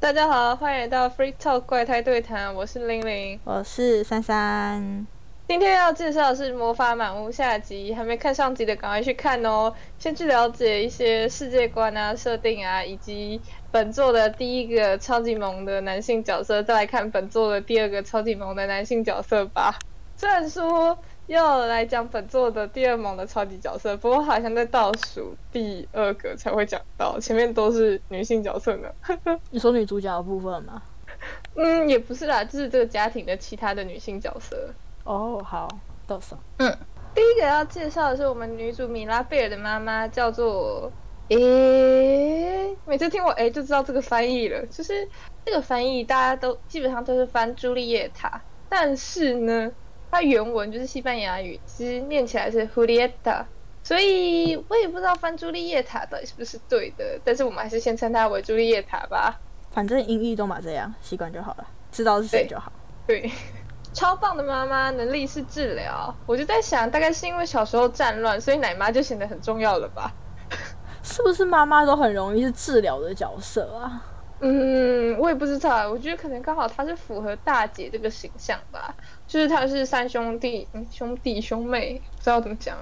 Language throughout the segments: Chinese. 大家好，欢迎来到 Free Talk 怪胎对谈，我是玲玲，我是珊珊。今天要介绍的是《魔法满屋》下集，还没看上集的赶快去看哦。先去了解一些世界观啊、设定啊，以及本作的第一个超级萌的男性角色，再来看本作的第二个超级萌的男性角色吧。虽然说要来讲本作的第二萌的超级角色，不过好像在倒数第二个才会讲到，前面都是女性角色呢。你说女主角的部分吗？嗯，也不是啦，就是这个家庭的其他的女性角色。哦，好，到手。嗯，第一个要介绍的是我们女主米拉贝尔的妈妈，叫做每次听我就知道这个翻译了，就是这个翻译大家都基本上都是翻朱丽叶塔，但是呢，它原文就是西班牙语，其实念起来是 Hurieta， 所以我也不知道翻朱丽叶塔到底是不是对的，但是我们还是先称它为朱丽叶塔吧。反正音译都嘛这样，习惯就好了，知道是谁就好。对。超棒的妈妈，能力是治疗。我就在想，大概是因为小时候战乱，所以奶妈就显得很重要了吧？是不是妈妈都很容易是治疗的角色啊？嗯，我也不知道，我觉得可能刚好她是符合大姐这个形象吧。就是她是三兄弟，兄妹，不知道怎么讲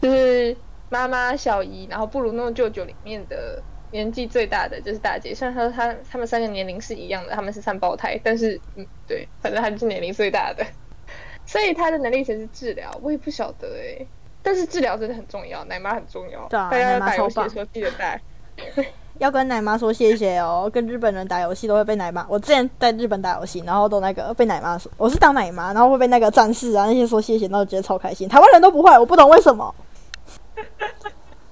就是妈妈、小姨，然后布鲁诺舅舅里面的年纪最大的就是大姐，虽然说他们三个年龄是一样的，他们是三胞胎，但是对，反正她就是年龄最大的，所以她的能力才是治疗，我也不晓得但是治疗真的很重要，奶妈很重要，对啊，大家要打游戏的时候记得带，要跟奶妈说谢谢哦。跟日本人打游戏都会被奶妈，我之前在日本打游戏，然后都被奶妈说，我是当奶妈，然后会被那个战士啊那些说谢谢，然后觉得超开心。台湾人都不会，我不懂为什么。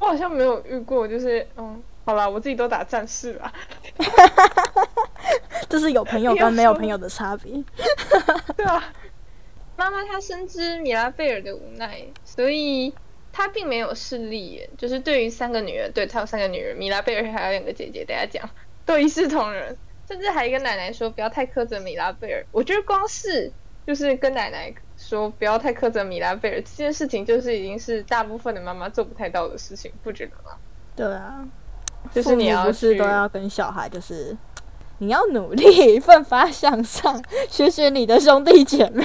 我好像没有遇过，就是好啦，我自己都打战士啦。这是有朋友跟没有朋友的差别。对啊，妈妈她深知米拉贝尔的无奈，所以她并没有势利眼，就是对于三个女人，对，她有三个女人，米拉贝尔还有两个姐姐，等一下讲，都一视同仁，甚至还跟奶奶说不要太苛责米拉贝尔。我觉得光是就是跟奶奶说不要太苛责米拉贝尔这件事情，就是已经是大部分的妈妈做不太到的事情，不觉得吗？对啊。就是你要是都要跟小孩，就是你要努力，奋发向上，学学你的兄弟姐妹。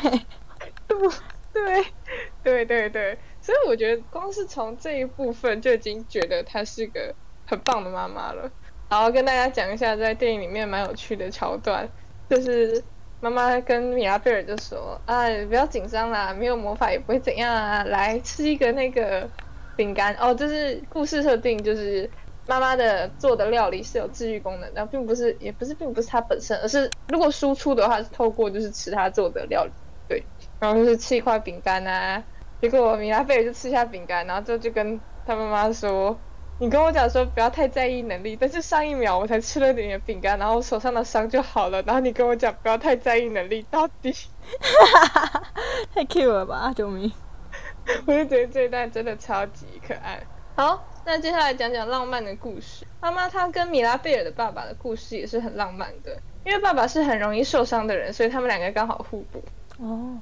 对，所以我觉得光是从这一部分就已经觉得她是个很棒的妈妈了。然后跟大家讲一下在电影里面蛮有趣的桥段，就是妈妈跟米拉贝尔就说：“哎，不要紧张啦，没有魔法也不会怎样啊，来吃一个那个饼干哦。”这是故事设定，就是妈妈的做的料理是有治愈功能，但并不是她本身，而是如果输出的话是透过就是吃她做的料理，对，然后就是吃一块饼干啊，结果米拉贝尔就吃下饼干，然后就跟她妈妈说：“你跟我讲说不要太在意能力，但是上一秒我才吃了点饼干，然后手上的伤就好了，然后你跟我讲不要太在意能力，到底太 Q 了吧，救命！”我就觉得这一段真的超级可爱。好，那接下来讲讲浪漫的故事。妈妈她跟米拉贝尔的爸爸的故事也是很浪漫的，因为爸爸是很容易受伤的人，所以他们两个刚好互补。哦，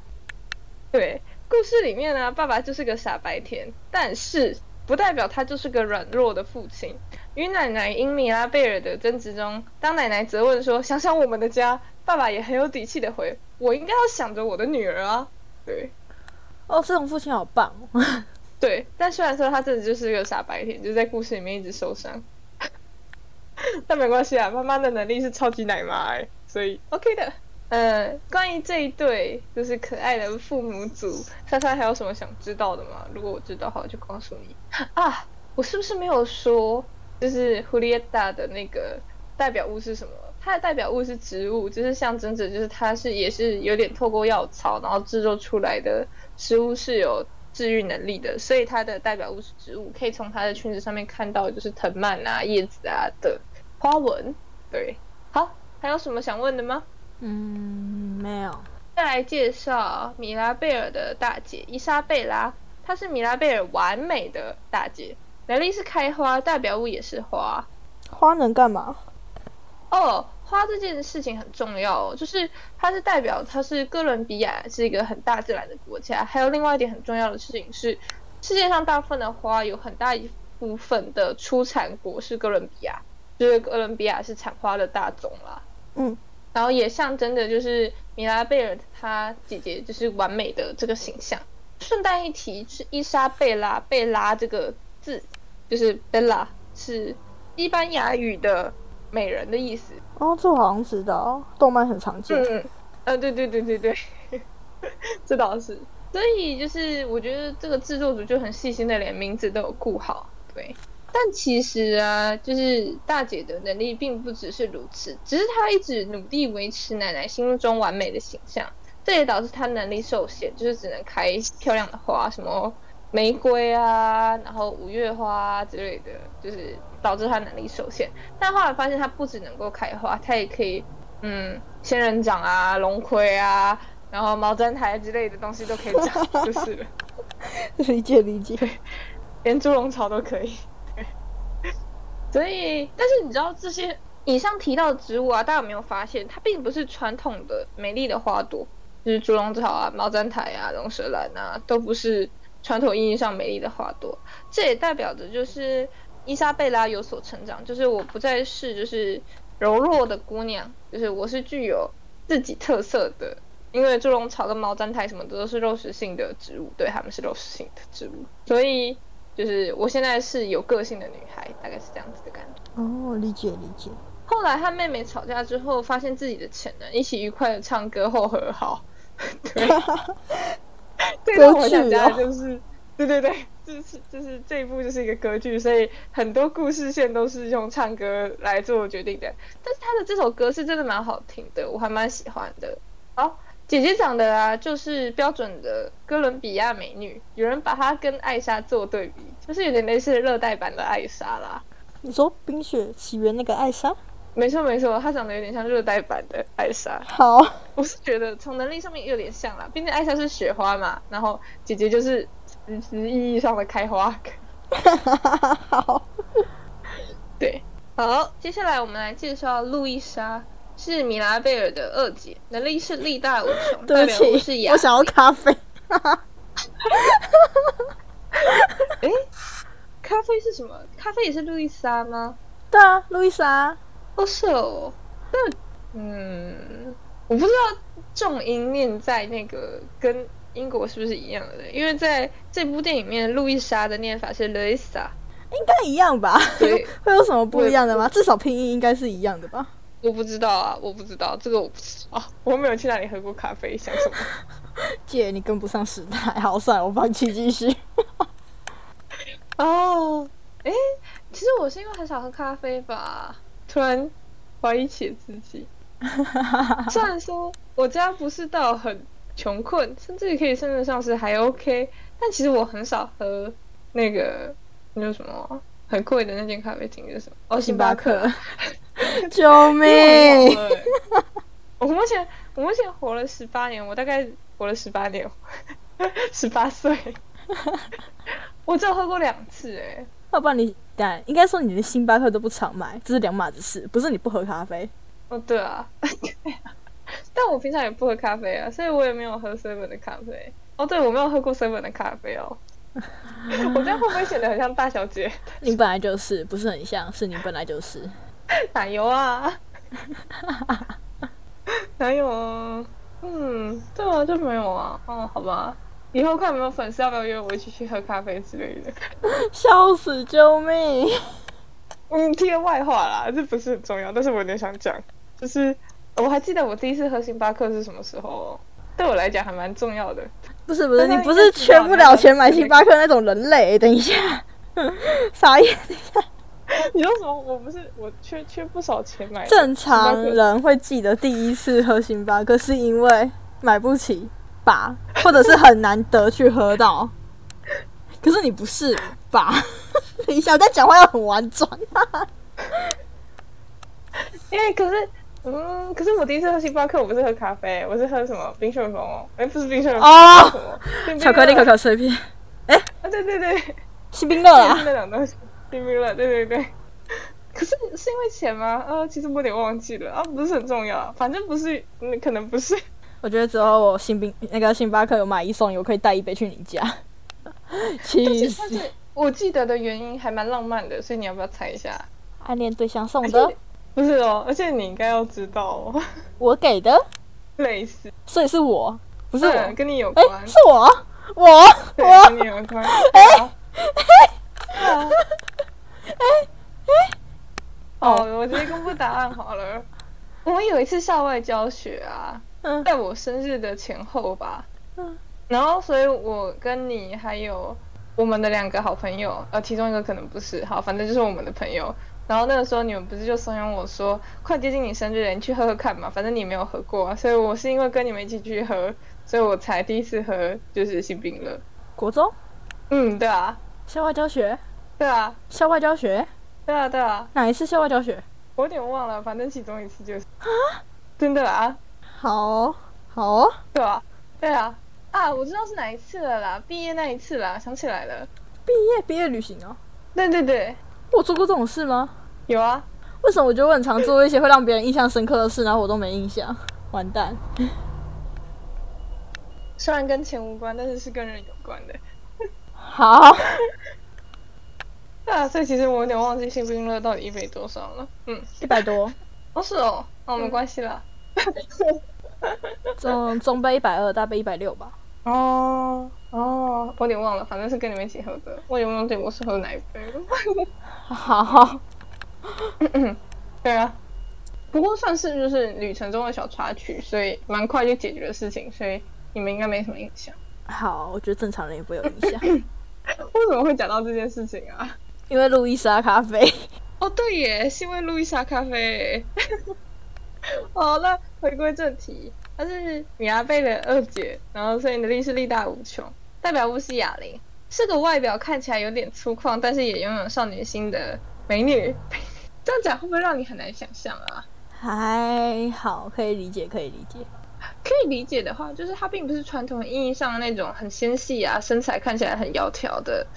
对，故事里面呢，爸爸就是个傻白甜，但是不代表他就是个软弱的父亲。与奶奶因米拉贝尔的争执中，当奶奶责问说想想我们的家，爸爸也很有底气的回：“我应该要想着我的女儿啊。”对，哦，这种父亲好棒。对，但虽然说他真的就是个傻白甜，就在故事里面一直受伤，但没关系啊，妈妈的能力是超级奶妈所以 OK 的。关于这一对就是可爱的父母组，珊珊还有什么想知道的吗？如果我知道好，就告诉你啊。我是不是没有说，就是胡列达的那个代表物是什么？它的代表物是植物，就是象征着就是它是也是有点透过药草然后制作出来的食物是有治愈能力的，所以它的代表物是植物，可以从它的裙子上面看到就是藤蔓啊、叶子啊的花纹。对，好，还有什么想问的吗？没有。再来介绍米拉贝尔的大姐伊莎贝拉，她是米拉贝尔完美的大姐，能力是开花，代表物也是花。花能干嘛？花这件事情很重要就是它是代表，它是哥伦比亚是一个很大自然的国家。还有另外一点很重要的事情是，世界上大部分的花有很大一部分的出产国是哥伦比亚，就是哥伦比亚是产花的大宗啦。嗯，然后也象征着就是米拉贝尔她姐姐就是完美的这个形象。顺带一提，是伊莎贝拉，贝拉这个字就是 Bella 是西班牙语的美人的意思。哦，这我好像知道，动漫很常见。嗯，对对对对对，这倒是。所以就是我觉得这个制作组就很细心的连名字都有顾好，对。但其实啊，就是大姐的能力并不只是如此，只是她一直努力维持奶奶心目中完美的形象，这也导致她能力受限，就是只能开漂亮的花，什么玫瑰啊，然后五月花啊之类的，就是导致她能力受限。但后来发现她不只能够开花，她也可以仙人掌啊、龙葵啊，然后毛毡苔之类的东西都可以长，就是了。理解理解，连猪笼草都可以。所以，但是你知道这些以上提到的植物啊，大家有没有发现，它并不是传统的美丽的花朵，就是猪笼草啊、毛毡苔啊、龙舌兰啊，都不是传统意义上美丽的花朵。这也代表着就是伊莎贝拉有所成长，就是我不再是就是柔弱的姑娘，就是我是具有自己特色的。因为猪笼草跟毛毡苔什么的都是肉食性的植物，对，它们是肉食性的植物，所以就是我现在是有个性的女孩，大概是这样子的感觉。哦，理解理解。后来和妹妹吵架之后，发现自己的潜能，一起愉快的唱歌后和好。对，这个我想讲的就是，对对对，就是这一部就是一个歌剧，所以很多故事线都是用唱歌来做决定的。但是他的这首歌是真的蛮好听的，我还蛮喜欢的。好。姐姐长得啊，就是标准的哥伦比亚美女，有人把她跟艾莎做对比，就是有点类似热带版的艾莎啦。你说《冰雪奇缘》那个艾莎？没错没错，她长得有点像热带版的艾莎。好，我是觉得从能力上面有点像啦，毕竟艾莎是雪花嘛，然后姐姐就是实质意义上的开花。好，对，好，接下来我们来介绍路易莎。是米拉贝尔的二姐，能力是力大无穷，代表不是雅。我想要咖啡。哎，咖啡是什么？咖啡也是路易莎吗？对啊，路易莎。哦，是哦。那我不知道重音念在那个跟英国是不是一样的？因为在这部电影里面，路易莎的念法是 Luisa， 应该一样吧？会有什么不一样的吗？至少拼音应该是一样的吧？我不知道啊，我不知道这个，我不知道，我没有去哪里喝过咖啡，想什么？姐，你跟不上时代，好，算了，我放弃继续。哦，哎，其实我是因为很少喝咖啡吧，突然怀疑起自己。虽然说我家不是到很穷困，甚至可以称得上是还 OK， 但其实我很少喝那个那叫什么很贵的那间咖啡厅是什么？哦，星巴克。救命！我目前活了18年，我大概活了18年，18岁，我只有喝过2次哎。要不然你等下应该说你连星巴克都不常买，这是两码子事，不是你不喝咖啡。哦，对啊，但我平常也不喝咖啡啊，所以我也没有喝 Seven 的咖啡。哦，对，我没有喝过 Seven 的咖啡哦。我这样会不会显得很像大小姐？你本来就是，不是很像，是你本来就是。哪有啊？哪有啊？对啊，就没有啊。哦，好吧，以后看有没有粉丝要不要约我一起去喝咖啡之类的。笑死，救命！听个外话啦，这不是很重要，但是我有点想讲，就是我还记得我第一次喝星巴克是什么时候哦，对我来讲还蛮重要的。不是，你不是缺不了钱买星巴克那种人类。等一下，傻眼，等一下。你说什么？我缺不少钱买。正常人会记得第一次喝星巴克是因为买不起吧，或者是很难得去喝到。可是你不是吧？等一下，我在讲话要很婉转啊。因为可是我第一次喝星巴克，我不是喝咖啡，我是喝什么冰旋风哦？哎，不是冰旋风哦，巧克力可可碎片。哎，啊对对对，是冰乐啊，那两东西。明白了，对对对。可是是因为钱吗？其实我有点忘记了啊，不是很重要，反正不是，可能不是。我觉得之后我星巴克有买1送1，我可以带1杯去你家。其实我记得的原因还蛮浪漫的，所以你要不要猜一下？暗恋对象送的？不是哦，而且你应该要知道哦，我给的，类似，所以是我，不是我，跟你有关，是我跟你有关，哦，我直接公布答案好了。我们有一次校外教学啊，在我生日的前后吧，然后所以我跟你还有我们的2个好朋友，其中一个可能不是，好，反正就是我们的朋友。然后那个时候你们不是就怂恿我说，快接近你生日了，你去喝喝看嘛，反正你没有喝过啊。所以我是因为跟你们一起去喝，所以我才第一次喝就是新冰乐。国中？嗯，对啊。校外教学？对啊。校外教学？对啊，对啊。哪一次校外教学？我有点忘了，反正其中一次就是。啊？真的啦？好哦，好哦。对啊，对啊。啊，我知道是哪一次了啦，毕业那一次啦，想起来了。毕业旅行哦。对对对。我做过这种事吗？有啊。为什么我觉得我很常做一些会让别人印象深刻的事，然后我都没印象？完蛋。虽然跟钱无关，但是是跟人有关的。好。对啊，所以其实我有点忘记新冰乐到底100多少了。嗯，100多。哦，是哦。哦，没关系啦。中杯120，大杯160吧。哦，我有点忘了，反正是跟你们一起喝的。我有没有对我是喝哪一杯了？好，对啊。不过算是就是旅程中的小插曲，所以蛮快就解决的事情，所以你们应该没什么影响。好，我觉得正常人也不会有影响。为什么会讲到这件事情啊？因为路易莎咖啡。哦，对耶，是因为路易莎咖啡。好，那回归正题，她是米拉贝的2姐，然后所以能力是力大无穷，代表乌西雅林，是个外表看起来有点粗犷，但是也拥有少女心的美女。这样讲会不会让你很难想象啊？还好，可以理解，可以理解。可以理解的话，就是她并不是传统意义上的那种很纤细啊，身材看起来很窈窕的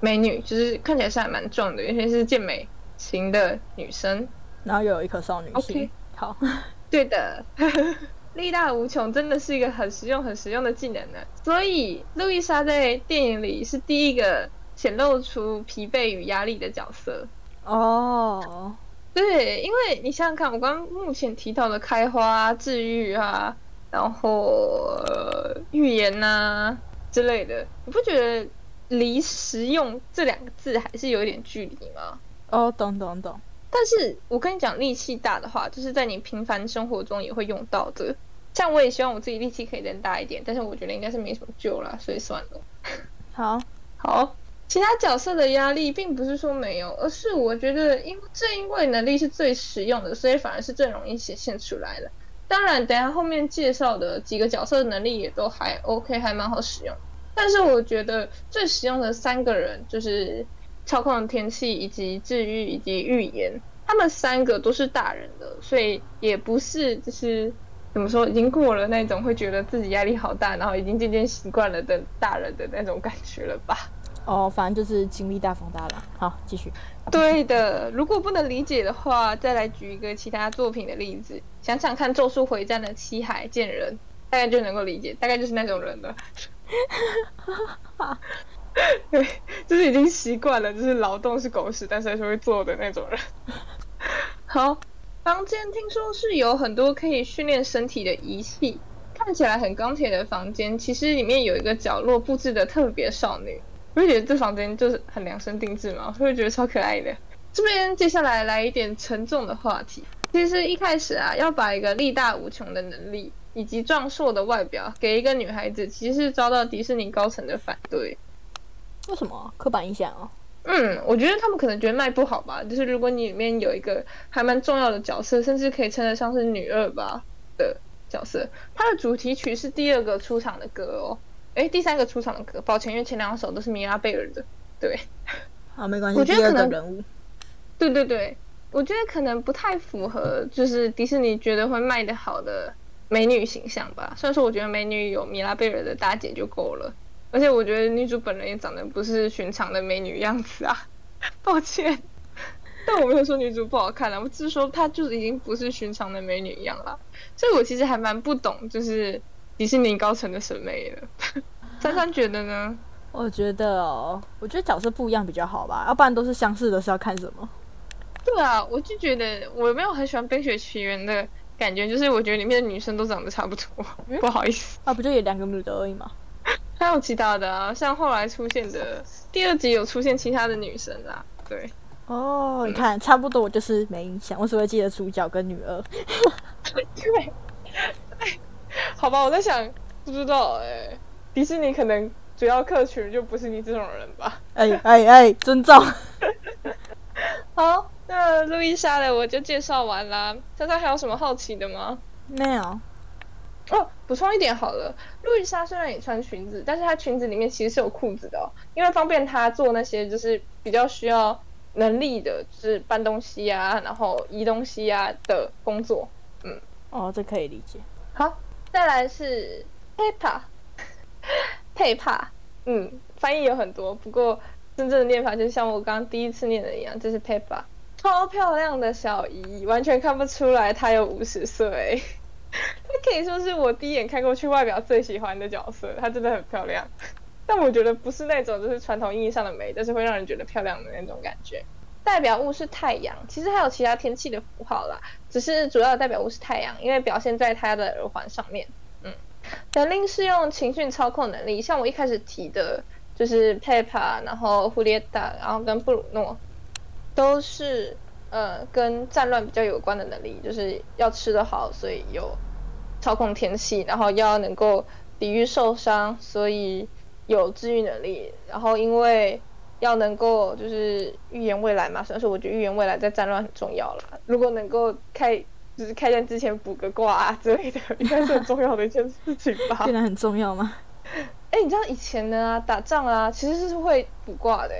美女，就是看起来是还蛮壮的，尤其是健美型的女生，然后又有一颗少女心。Okay。好，对的，力大无穷真的是一个很实用、很实用的技能呢。所以，路易莎在电影里是第一个显露出疲惫与压力的角色。哦，对，因为你想想看，我刚目前提到的开花啊、治愈啊，然后预言啊之类的，你不觉得离实用这2个字还是有一点距离吗？哦，懂。但是我跟你讲，力气大的话，就是在你平凡生活中也会用到的。像我也希望我自己力气可以再大一点，但是我觉得应该是没什么救啦，所以算了。好，其他角色的压力并不是说没有，而是我觉得因为能力是最实用的，所以反而是最容易显现出来的。当然，等一下后面介绍的几个角色的能力也都还 OK， 还蛮好使用。但是我觉得最实用的3个人就是。操控天气以及治愈以及预言，他们3个都是大人的，所以也不是就是怎么说已经过了那种会觉得自己压力好大，然后已经渐渐习惯了的大人的那种感觉了吧。哦，反正就是经历大风大浪。好，继续。对的，如果不能理解的话，再来举一个其他作品的例子，想想看咒术回战的七海健人，大概就能够理解，大概就是那种人了。对，就是已经习惯了，就是劳动是狗屎，但是还是会做的那种人。好，房间听说是有很多可以训练身体的仪器，看起来很钢铁的房间，其实里面有一个角落布置的特别少女，我就觉得这房间就是很量身定制嘛，我就觉得超可爱的。这边接下来来一点沉重的话题，其实一开始啊，要把一个力大无穷的能力以及壮硕的外表给一个女孩子，其实是遭到迪士尼高层的反对。为什么刻板印象哦？我觉得他们可能觉得卖不好吧，就是如果你里面有一个还蛮重要的角色，甚至可以称得上是女二吧的角色，它的主题曲是第2个出场的歌哦，第3个出场的歌，抱歉，因为前2首都是米拉贝尔的。对，好，没关系。我觉得可能人物，对，我觉得可能不太符合，就是迪士尼觉得会卖得好的美女形象吧。虽然说我觉得美女有米拉贝尔的大姐就够了。而且我觉得女主本人也长得不是寻常的美女样子啊，抱歉，但我没有说女主不好看啦，我只是说她就已经不是寻常的美女一样啦。所以我其实还蛮不懂，就是迪士尼高层的审美的。珊觉得呢？我觉得角色不一样比较好吧，要不然都是相似的，是要看什么？对啊，我就觉得我没有很喜欢《冰雪奇缘》的感觉，就是我觉得里面的女生都长得差不多，不好意思。啊，不就也两个女的而已吗？还有其他的啊，像后来出现的第二集有出现其他的女生啦，对。哦，你看，差不多，我就是没印象，我只会记得主角跟女二。对，好吧，我在想，不知道哎，迪士尼可能主要客群就不是你这种人吧？哎，尊重。好，那路易莎的我就介绍完啦。大家还有什么好奇的吗？没有。哦，补充一点好了，路易莎虽然也穿裙子，但是她裙子里面其实是有裤子的哦，因为方便她做那些就是比较需要能力的，就是搬东西啊，然后移东西啊的工作。嗯，哦，这可以理解。好，再来是佩帕，嗯，翻译有很多，不过真正的念法就像我刚刚第一次念的一样，这是 Pepa， 超漂亮的小姨，完全看不出来她有50岁。她可以说是我第一眼看过去外表最喜欢的角色，她真的很漂亮。但我觉得不是那种就是传统意义上的美，但是会让人觉得漂亮的那种感觉。代表物是太阳，其实还有其他天气的符号啦，只是主要的代表物是太阳，因为表现在她的耳环上面。嗯，能力是用情绪操控能力，像我一开始提的。就是佩帕，然后Hurieta，然后跟布鲁诺，都是跟战乱比较有关的能力，就是要吃得好，所以有操控天气，然后要能够抵御受伤，所以有治愈能力，然后因为要能够就是预言未来嘛，所以说我觉得预言未来在战乱很重要了。如果能够开战之前补个卦啊之类的，应该是很重要的一件事情吧？竟然很重要吗？哎，你知道以前的啊，打仗啊，其实是会卜卦的，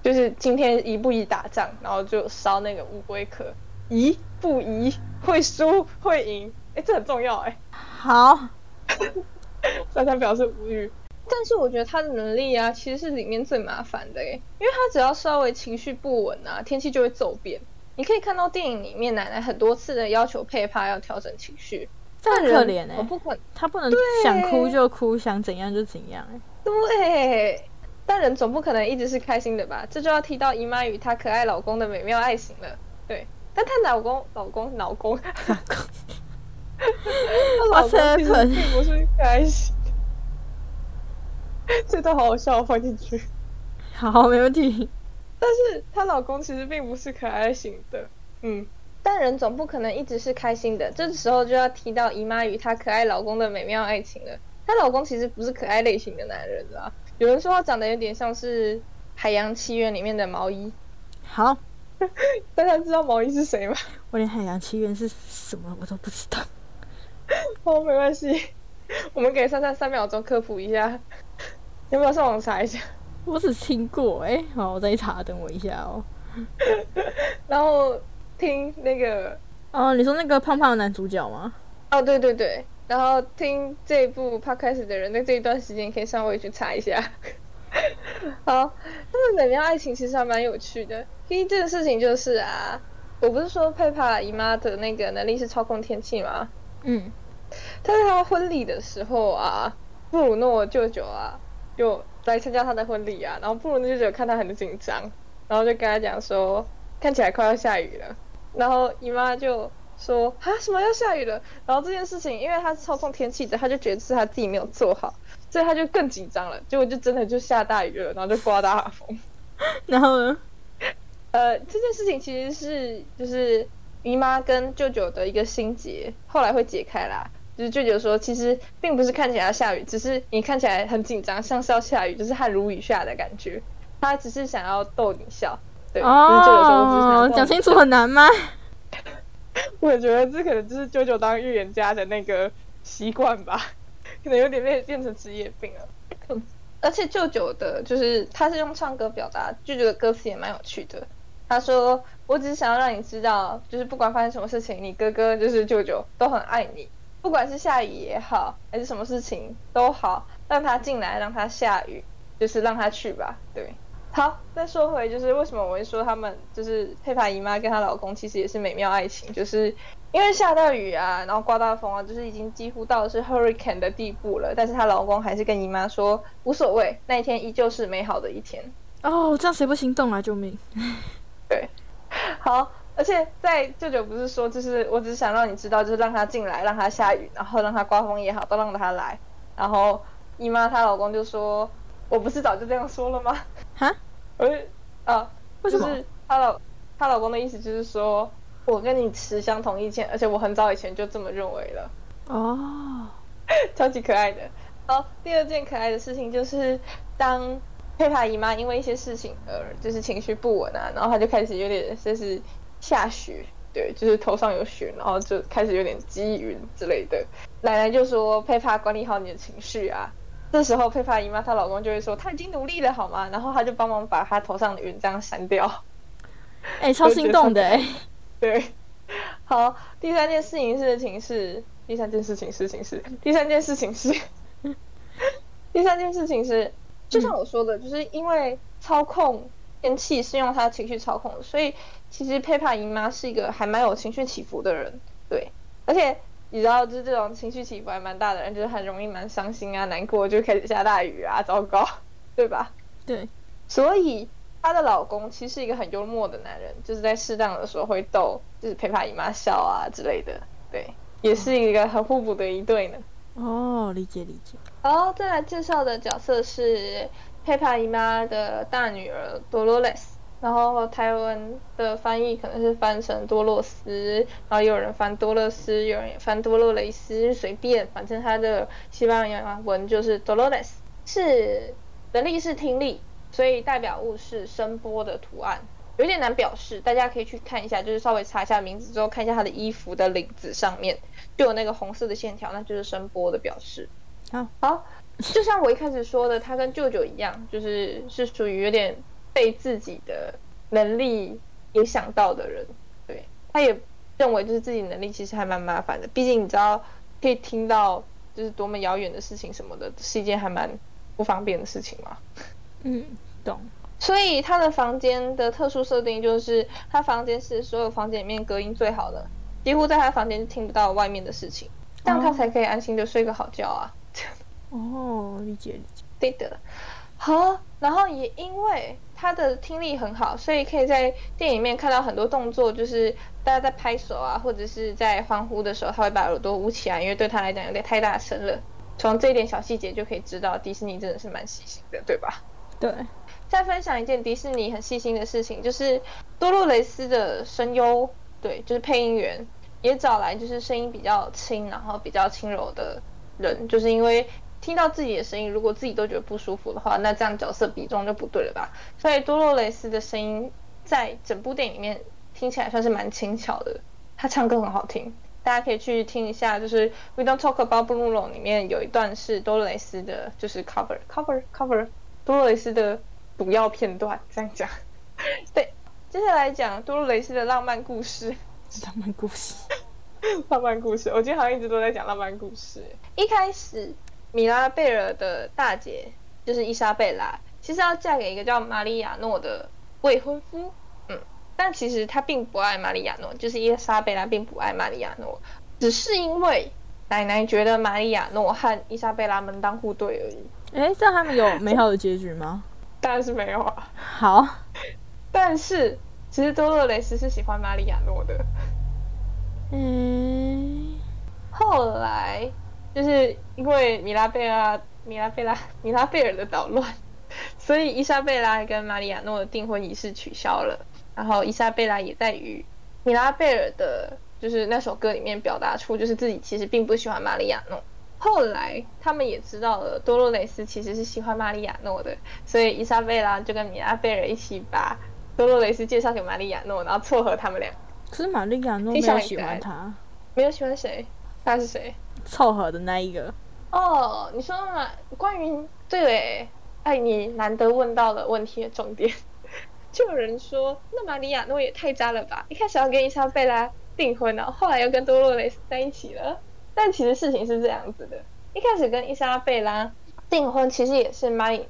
就是今天宜不宜打仗，然后就烧那个乌龟壳，宜不宜，会输会赢，哎，这很重要哎。好，珊珊表示无语。但是我觉得他的能力啊，其实是里面最麻烦的哎，因为他只要稍微情绪不稳啊，天气就会骤变。你可以看到电影里面奶奶很多次的要求佩帕要调整情绪。这很可怜哎、欸，他不能想哭就哭，想怎样就怎样哎、欸。对，但人总不可能一直是开心的吧？这就要提到姨妈与她可爱老公的美妙爱情了。对，但她老公，她老公其实并不是开心的，这都好好笑，放进去。好，没问题。但是她老公其实并不是可爱型的，嗯。但人总不可能一直是开心的，这时候就要提到姨妈与她可爱老公的美妙爱情了。她老公其实不是可爱类型的男人啦，有人说他长得有点像是《海洋奇缘》里面的毛衣。好，大家知道毛衣是谁吗？我连《海洋奇缘》是什么我都不知道。哦，没关系，我们给珊珊3秒钟科普一下，要不要上网查一下？我只听过哎、欸，好，我再查，等我一下哦。然后。听那个哦，你说那个胖胖的男主角吗？哦，对对对。然后听这一部 podcast 的人，在这一段时间可以稍微去查一下。好，那么美妙爱情其实还蛮有趣的。第一件事情就是啊，我不是说佩帕姨妈的那个能力是操控天气吗？嗯。但是她婚礼的时候啊，布鲁诺舅舅啊，就来参加她的婚礼啊，然后布鲁诺舅舅看她很紧张，然后就跟她讲说，看起来快要下雨了。然后姨妈就说啊，什么要下雨了？然后这件事情，因为她是操控天气的，她就觉得是她自己没有做好，所以她就更紧张了。结果就真的就下大雨了，然后就刮大风。然后呢？这件事情其实是就是姨妈跟舅舅的一个心结，后来会解开啦。就是舅舅说，其实并不是看起来要下雨，只是你看起来很紧张，像是要下雨，就是汗如雨下的感觉。他只是想要逗你笑。对，就是舅舅说我只想讲清楚很难吗？我觉得这可能就是舅舅当预言家的那个习惯吧，可能有点变成职业病了。而且舅舅的就是他是用唱歌表达，舅舅的歌词也蛮有趣的。他说：“我只是想要让你知道，就是不管发生什么事情，你哥哥就是舅舅都很爱你，不管是下雨也好，还是什么事情都好，让他进来，让他下雨，就是让他去吧。”对。好，再说回就是为什么我会说他们就是佩帕姨妈跟她老公其实也是美妙爱情，就是因为下大雨啊，然后刮大风啊，就是已经几乎到是 hurricane 的地步了，但是她老公还是跟姨妈说无所谓，那一天依旧是美好的一天。哦，这样谁不心动啊？救命！对，好，而且在舅舅不是说，就是我只是想让你知道，就是让他进来，让他下雨，然后让他刮风也好，都让他来。然后姨妈她老公就说：“我不是早就这样说了吗？”哈，为什么？就是她老公的意思就是说，我跟你持相同意见，而且我很早以前就这么认为了。哦，超级可爱的。好，第二件可爱的事情就是当佩帕姨妈因为一些事情就是情绪不稳啊，然后她就开始有点就是下雪，对，就是头上有雪，然后就开始有点积云之类的。奶奶就说佩帕管理好你的情绪啊。这时候佩帕姨妈她老公就会说她已经努力了好吗？然后她就帮忙把她头上的云这样删掉。哎，超心动的哎。对，好，第三件事情是。就像我说的，就是因为操控天气是用他的情绪操控的，所以其实佩帕姨妈是一个还蛮有情绪起伏的人，对。而且你知道，就是这种情绪起伏还蛮大的人，就是很容易蛮伤心啊、难过，就开始下大雨啊，糟糕，对吧？对。所以她的老公其实是一个很幽默的男人，就是在适当的时候会逗，就是佩帕姨妈笑啊之类的，对，也是一个很互补的一对呢。哦，理解理解。好，再来介绍的角色是佩帕姨妈的大女儿多洛雷斯，然后台文的翻译可能是翻成多洛斯，然后有人翻多勒斯，有人也翻多洛雷斯，随便，反正她的西班牙文就是多洛雷斯。是能力是听力，所以代表物是声波的图案，有点难表示，大家可以去看一下，就是稍微查一下名字之后看一下她的衣服的领子上面就有那个红色的线条，那就是声波的表示。好，就像我一开始说的，他跟舅舅一样，就是属于有点被自己的能力影响到的人，对，他也认为就是自己能力其实还蛮麻烦的，毕竟你知道可以听到就是多么遥远的事情什么的，是一件还蛮不方便的事情嘛。嗯，懂。所以他的房间的特殊设定就是他房间是所有房间里面隔音最好的，几乎在他房间就听不到外面的事情，这样他才可以安心的睡个好觉啊。哦，理解理解，对的。好，然后也因为他的听力很好，所以可以在电影里面看到很多动作，就是大家在拍手啊或者是在欢呼的时候，他会把耳朵捂起来，因为对他来讲有点太大声了。从这一点小细节就可以知道迪士尼真的是蛮细心的，对吧？对。再分享一件迪士尼很细心的事情，就是多洛雷斯的声优，对，就是配音员也找来就是声音比较轻然后比较轻柔的人，就是因为听到自己的声音，如果自己都觉得不舒服的话，那这样角色比重就不对了吧？所以多洛雷斯的声音在整部电影里面听起来算是蛮轻巧的，他唱歌很好听，大家可以去听一下，就是 We Don't Talk About Blue Room 里面有一段是多洛雷斯的，就是 cover 多洛雷斯的主要片段，这样讲。对，接下来讲多洛雷斯的浪漫故事，我今天好像一直都在讲浪漫故事。一开始米拉贝尔的大姐就是伊莎贝拉，其实要嫁给一个叫马里亚诺的未婚夫，但其实她并不爱马里亚诺，就是伊莎贝拉并不爱马里亚诺，只是因为奶奶觉得马里亚诺和伊莎贝拉门当户对而已。哎，这他们有美好的结局吗？当然是没有啊。好，但是其实多洛雷斯是喜欢马里亚诺的。后来就是因为米拉贝尔的捣乱，所以伊莎贝拉跟马里亚诺的订婚仪式取消了，然后伊莎贝拉也在与米拉贝尔的就是那首歌里面表达出就是自己其实并不喜欢马里亚诺。后来他们也知道了多洛雷斯其实是喜欢马里亚诺的，所以伊莎贝拉就跟米拉贝尔一起把多洛雷斯介绍给马里亚诺，然后撮合他们俩。可是马里亚诺没有喜欢他。没有喜欢谁？他是谁？凑合的那一个。哦，你说关于这个哎，你难得问到了问题的重点。就有人说，那马里亚诺也太渣了吧！一开始要跟伊莎贝拉订婚了，后来又跟多洛雷斯在一起了。但其实事情是这样子的：一开始跟伊莎贝拉订婚，其实也是马里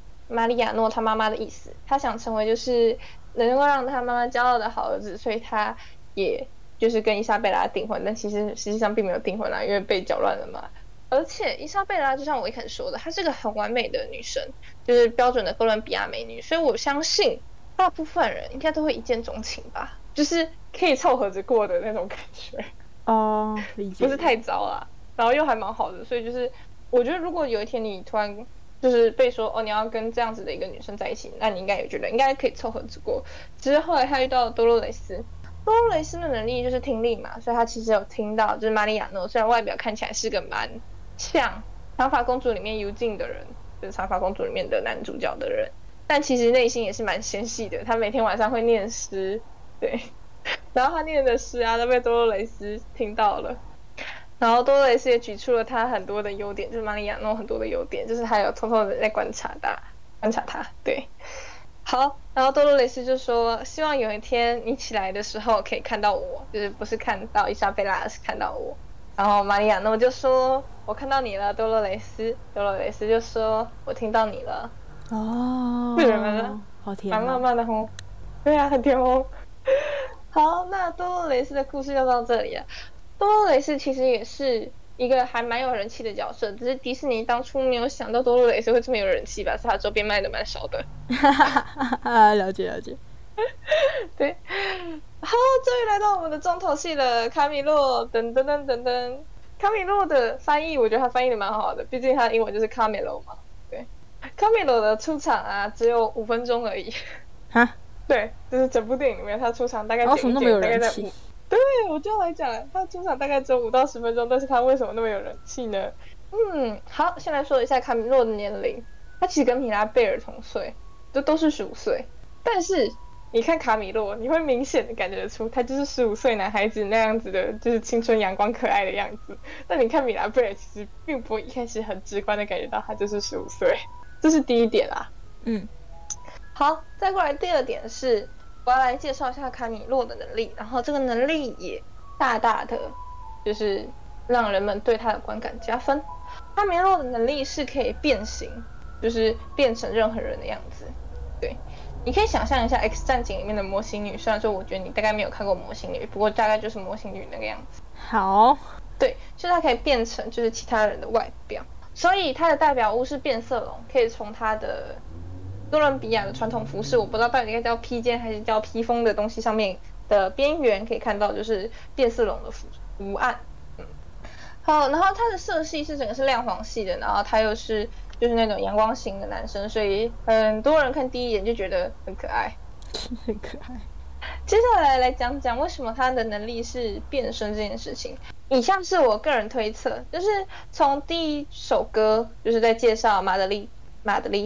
亚诺他妈妈的意思，他想成为就是能够让他妈妈骄傲的好儿子，所以他也就是跟伊莎贝拉订婚，但其实实际上并没有订婚啦，因为被搅乱了嘛。而且伊莎贝拉就像我一开始说的，她是个很完美的女生，就是标准的哥伦比亚美女，所以我相信大部分人应该都会一见钟情吧，就是可以凑合着过的那种感觉。哦，理解。不是太糟啦，然后又还蛮好的，所以就是我觉得如果有一天你突然就是被说哦你要跟这样子的一个女生在一起，那你应该也觉得应该可以凑合着过。只是后来他遇到多洛雷斯。多洛雷斯的能力就是听力嘛，所以他其实有听到，就是马里亚诺虽然外表看起来是个蛮像长发公主里面幽静的人，就是长发公主里面的男主角的人，但其实内心也是蛮纤细的。他每天晚上会念诗，对，然后他念的诗啊都被多洛雷斯听到了，然后多洛雷斯也举出了他很多的优点，就是马里亚诺很多的优点，就是他有偷偷的在观察他，对。好，然后多洛雷斯就说希望有一天你起来的时候可以看到我，就是不是看到伊莎贝拉，是看到我。然后马里亚诺就说我看到你了多洛雷斯，多洛雷斯就说我听到你了。哦，是人们好甜、哦、慢慢的哄，对啊，很甜哦。好，那多洛雷斯的故事就到这里了。多洛雷斯其实也是一个还蛮有人气的角色，只是迪士尼当初没有想到多洛雷斯会这么有人气吧，所以他周边卖的蛮少的。了解了解。对，好，终于来到我们的重头戏了，卡米洛。噔噔噔噔噔，卡米洛的翻译，我觉得他翻译的蛮好的，毕竟他的英文就是卡米洛嘛。对，卡米洛的出场啊，只有5分钟而已。哈？对，就是整部电影里面他出场大概剪一剪，为什么那么有人气？对，我就来讲他出场大概只有5到10分钟，但是他为什么那么有人气呢？嗯，好，先来说一下卡米洛的年龄，他其实跟米拉贝尔同岁，就都是15岁，但是你看卡米洛，你会明显的感觉出他就是15岁男孩子那样子的，就是青春阳光可爱的样子。那你看米拉贝尔，其实并不会一开始很直观的感觉到他就是15岁，这是第一点啦。嗯，好，再过来第二点是我要来介绍一下卡米洛的能力，然后这个能力也大大的就是让人们对他的观感加分。卡米洛的能力是可以变形，就是变成任何人的样子。对，你可以想象一下 X 战警里面的模型女，虽然说我觉得你大概没有看过模型女，不过大概就是模型女那个样子。好，对，就是他可以变成就是其他人的外表，所以他的代表物是变色龙，可以从他的哥伦比亚的传统服饰，我不知道到底该叫披肩还是叫披风的东西上面的边缘可以看到就是变色龙的图案。嗯，好，然后它的色系是整个是亮黄系的，然后它又是就是那种阳光型的男生，所以很多人看第一眼就觉得很可爱，很可爱。接下来来讲讲为什么他的能力是变身这件事情。以下是我个人推测，就是从第一首歌就是在介绍马德里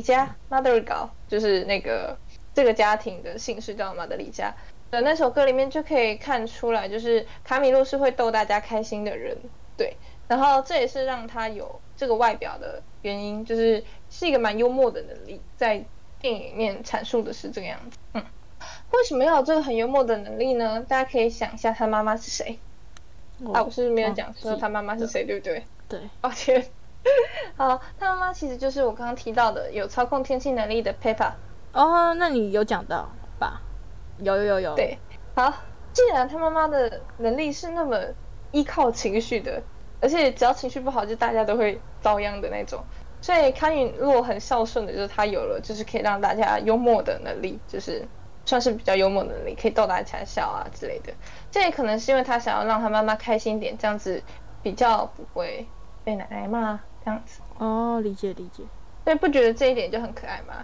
家 Madrigal， 就是那个这个家庭的姓氏叫马德里家的那首歌里面就可以看出来，就是卡米洛是会逗大家开心的人。对，然后这也是让他有这个外表的原因，就是是一个蛮幽默的能力，在电影里面阐述的是这个样子。嗯，为什么要有这个很幽默的能力呢？大家可以想一下他妈妈是谁。啊，我是没有讲说他妈妈是谁，对不对？对，抱歉。好，他妈妈其实就是我刚刚提到的有操控天气能力的佩帕。哦，那你有讲到吧？有。对，好，既然他妈妈的能力是那么依靠情绪的，而且只要情绪不好就大家都会遭殃的那种，所以卡米洛很孝顺的就是他有了就是可以让大家幽默的能力，就是算是比较幽默的能力，可以逗大家笑啊之类的。这也可能是因为他想要让他妈妈开心一点，这样子比较不会被奶奶骂这样子。哦，理解。对，不觉得这一点就很可爱吗？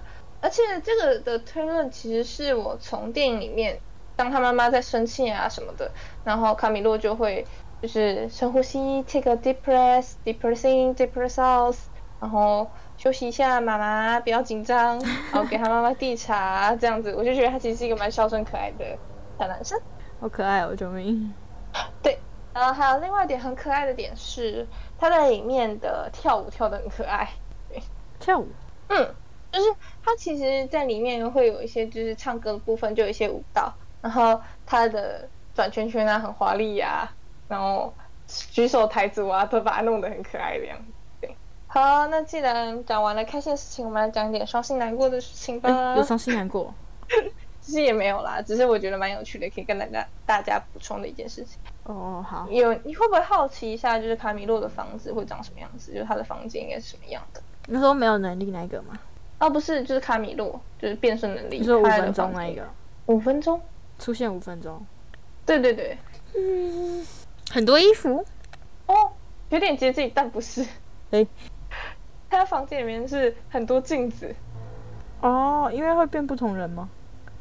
而且这个的推论其实是我从电影里面，当他妈妈在生气啊什么的，然后卡米洛就会就是深呼吸 take a deep breath deep in deep out， 然后休息一下妈妈不要紧张，然后给他妈妈递茶这样子。我就觉得他其实是一个蛮孝顺可爱的小男生。好可爱哦，救命。对，然后还有另外一点很可爱的点是他在里面的跳舞跳得很可爱。对，跳舞。嗯，就是他其实在里面会有一些就是唱歌的部分就有一些舞蹈，然后他的转圈圈啊很华丽啊，然后举手抬足啊都把它弄得很可爱的样子。对，好，那既然讲完了开心的事情，我们来讲一点伤心难过的事情吧。有伤心难过？其实也没有啦，只是我觉得蛮有趣的，可以跟大家补充的一件事情。哦，好。有，你会不会好奇一下，就是卡米洛的房子会长什么样子？就是他的房间应该是什么样的？你说没有能力那个吗？哦，不是，就是卡米洛，就是变身能力。你说5分钟那一个？5分钟出现5分钟？对对对，嗯，很多衣服哦，有点接近，但不是。哎，他的房间里面是很多镜子。哦，因为会变不同人吗？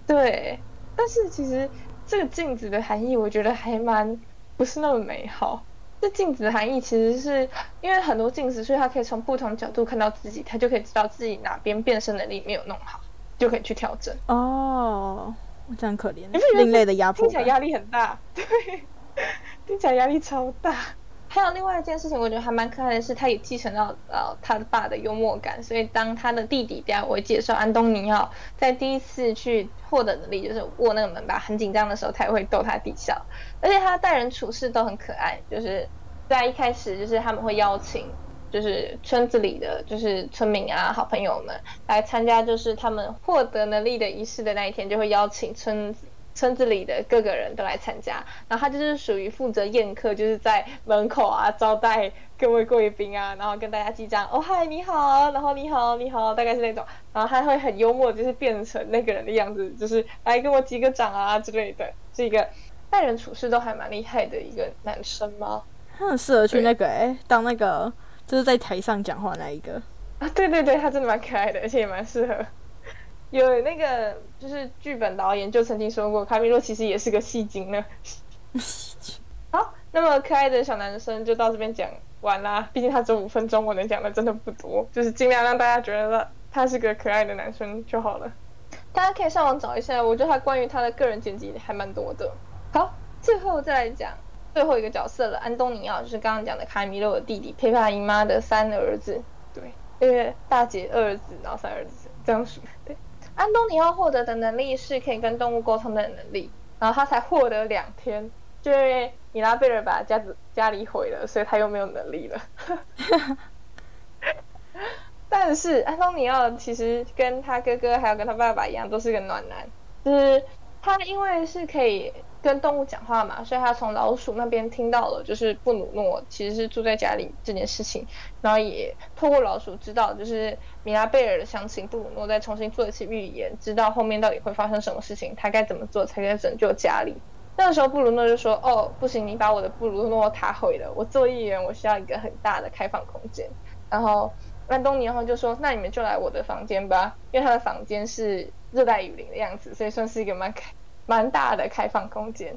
对，但是其实这个镜子的含义，我觉得还蛮不是那么美好。这镜子的含义其实是因为很多镜子，所以他可以从不同角度看到自己，他就可以知道自己哪边变身能力没有弄好，就可以去调整。哦。这样可怜，另类的压迫，听起来压力很大，对，听起来压力超大。还有另外一件事情，我觉得还蛮可爱的是，他也继承到他的爸的幽默感，所以当他的弟弟，等下我会介绍安东尼奥，在第一次去获得能力，就是握那个门把很紧张的时候，他也会逗他弟笑，而且他待人处事都很可爱，就是在一开始就是他们会邀请。就是村子里的就是村民啊好朋友们来参加就是他们获得能力的仪式的那一天，就会邀请村子里的各个人都来参加，然后他就是属于负责宴客，就是在门口啊招待各位贵宾啊，然后跟大家击掌，哦嗨你好，然后你好你好，大概是那种，然后他会很幽默，就是变成那个人的样子，就是来跟我击个掌啊之类的，是一个待人处事都还蛮厉害的一个男生吗？他很适合去那个当那个就是在台上讲话那一个啊，对对对，他真的蛮可爱的，而且也蛮适合。有那个就是剧本导演就曾经说过，卡米洛其实也是个戏精呢。好，那么可爱的小男生就到这边讲完啦，毕竟他只有5分钟，我能讲的真的不多，就是尽量让大家觉得他是个可爱的男生就好了。大家可以上网找一下，我觉得他关于他的个人剪辑还蛮多的。好，最后再来讲。最后一个角色了，安东尼奥就是刚刚讲的卡米洛的弟弟，佩帕姨妈的3儿子，对，因为大姐2儿子，然后3儿子这样数。对，安东尼奥获得的能力是可以跟动物沟通的能力，然后他才获得2天，就因为米拉贝尔把家里毁了，所以他又没有能力了。但是安东尼奥其实跟他哥哥还有跟他爸爸一样，都是个暖男，就是他因为是可以。跟动物讲话嘛，所以他从老鼠那边听到了就是布努诺其实是住在家里这件事情，然后也透过老鼠知道就是米拉贝尔的详情，布鲁诺再重新做一次预言，知道后面到底会发生什么事情，他该怎么做才该拯救家里。那个时候布鲁诺就说，哦不行，你把我的布鲁诺塔毁了，我做预言我需要一个很大的开放空间。然后安东尼奥就说，那你们就来我的房间吧，因为他的房间是热带雨林的样子，所以算是一个蛮大的开放空间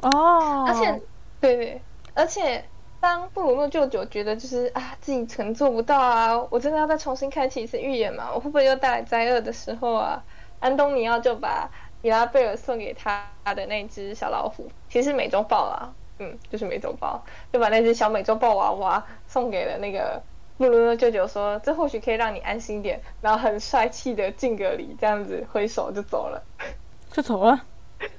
哦，而且对对，而且当布鲁诺舅舅觉得就是啊自己可能做不到啊，我真的要再重新开启一次预言嘛，我会不会又带来灾厄的时候啊，安东尼奥就把米拉贝尔送给他的那只小老虎，其实是美洲豹啦，嗯，就是美洲豹，就把那只小美洲豹娃娃送给了那个布鲁诺舅舅，说这或许可以让你安心点，然后很帅气的敬个礼，这样子挥手就走了，就走了。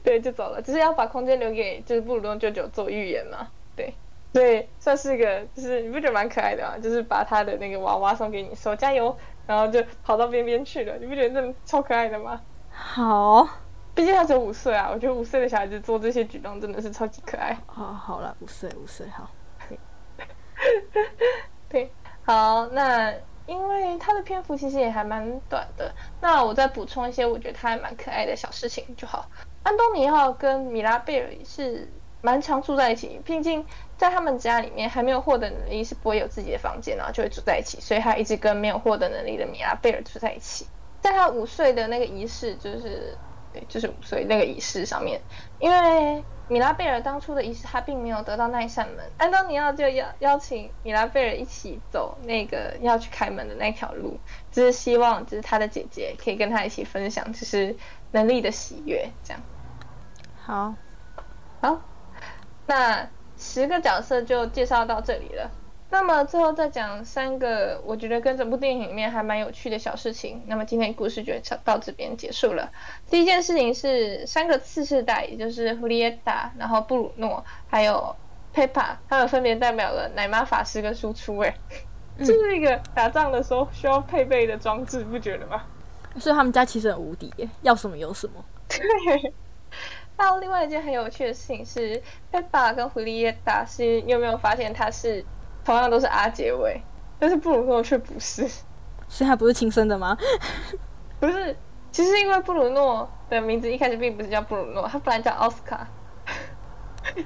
对，就走了，就是要把空间留给就是布鲁诺舅舅做预言嘛，对，所以算是一个，就是你不觉得蛮可爱的吗？就是把他的那个娃娃送给你，说加油，然后就跑到边边去了，你不觉得这超可爱的吗？好，毕竟他只有5岁啊，我觉得5岁的小孩子做这些举动真的是超级可爱。哦，好了，5岁，好。对，好，那。因为他的篇幅其实也还蛮短的，那我再补充一些我觉得他还蛮可爱的小事情就好。安东尼奥跟米拉贝尔是蛮常住在一起，毕竟在他们家里面还没有获得能力是不会有自己的房间，然后就会住在一起，所以他一直跟没有获得能力的米拉贝尔住在一起。在他5岁的那个仪式，就是对，就是5岁那个仪式上面，因为米拉贝尔当初的仪式他并没有得到那一扇门，安东尼奥就邀请米拉贝尔一起走那个要去开门的那条路，就是希望就是他的姐姐可以跟他一起分享就是能力的喜悦，这样。好，那10个角色就介绍到这里了。那么最后再讲3个我觉得跟整部电影里面还蛮有趣的小事情，那么今天故事就到这边结束了。第一件事情是3个次世代，也就是 Hurieta 然后布鲁诺还有 Pepa， 他们分别代表了奶妈法师跟输出就是一个打仗的时候需要配备的装置，不觉得吗？所以他们家其实很无敌耶，要什么有什么。对，还有另外一件很有趣的事情是 Pepa 跟 Hurieta 是，你有没有发现他是同样都是阿结尾，但是布鲁诺却不是，所以他不是亲生的吗？不是，其实因为布鲁诺的名字一开始并不是叫布鲁诺，他本来叫奥斯卡。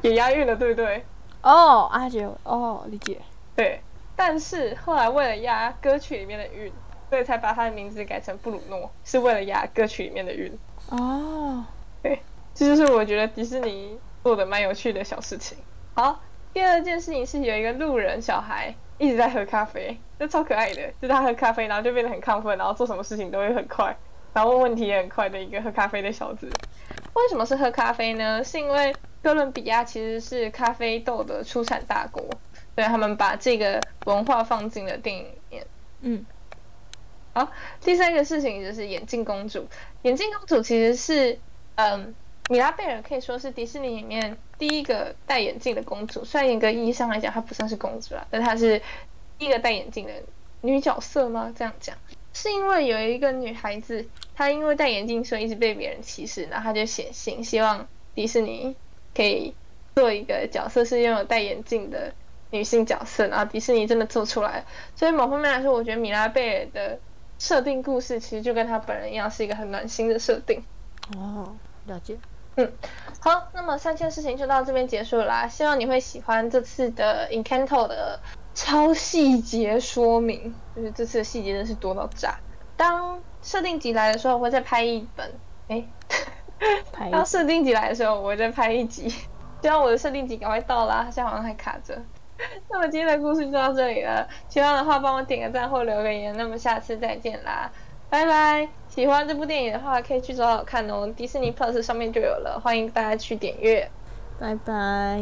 也押韵了，对不对？哦，阿杰，哦，理解。对，但是后来为了押歌曲里面的韵，所以才把他的名字改成布鲁诺，是为了押歌曲里面的韵。哦，对，这就是我觉得迪士尼做的蛮有趣的小事情。好，第二件事情是有一个路人小孩一直在喝咖啡，这超可爱的，就是他喝咖啡，然后就变得很亢奋，然后做什么事情都会很快，然后问问题也很快的一个喝咖啡的小子。为什么是喝咖啡呢？是因为哥伦比亚其实是咖啡豆的出产大国，所以他们把这个文化放进了电影里面。嗯，好，第三个事情就是眼镜公主。眼镜公主其实是，米拉贝尔可以说是迪士尼里面第一个戴眼镜的公主，虽然严格意义上来讲她不算是公主啦，但她是第一个戴眼镜的女角色吗？这样讲是因为有一个女孩子，她因为戴眼镜所以一直被别人歧视，然后她就写信希望迪士尼可以做一个角色是拥有戴眼镜的女性角色，然后迪士尼真的做出来了。所以某方面来说，我觉得米拉贝尔的设定故事其实就跟她本人一样，是一个很暖心的设定。哦，了解。嗯，好，那么三件事情就到这边结束了啦。希望你会喜欢这次的 Incanto 的超细节说明，就是这次的细节真是多到炸。当设定集来的时候，我会再拍一本。当设定集来的时候，我会再拍一集。希望我的设定集赶快到啦，现在好像还卡着。那么今天的故事就到这里了，喜欢的话帮我点个赞或留个言。那么下次再见啦。拜拜！喜欢这部电影的话，可以去找找看哦，迪士尼 Plus 上面就有了，欢迎大家去点阅。拜拜。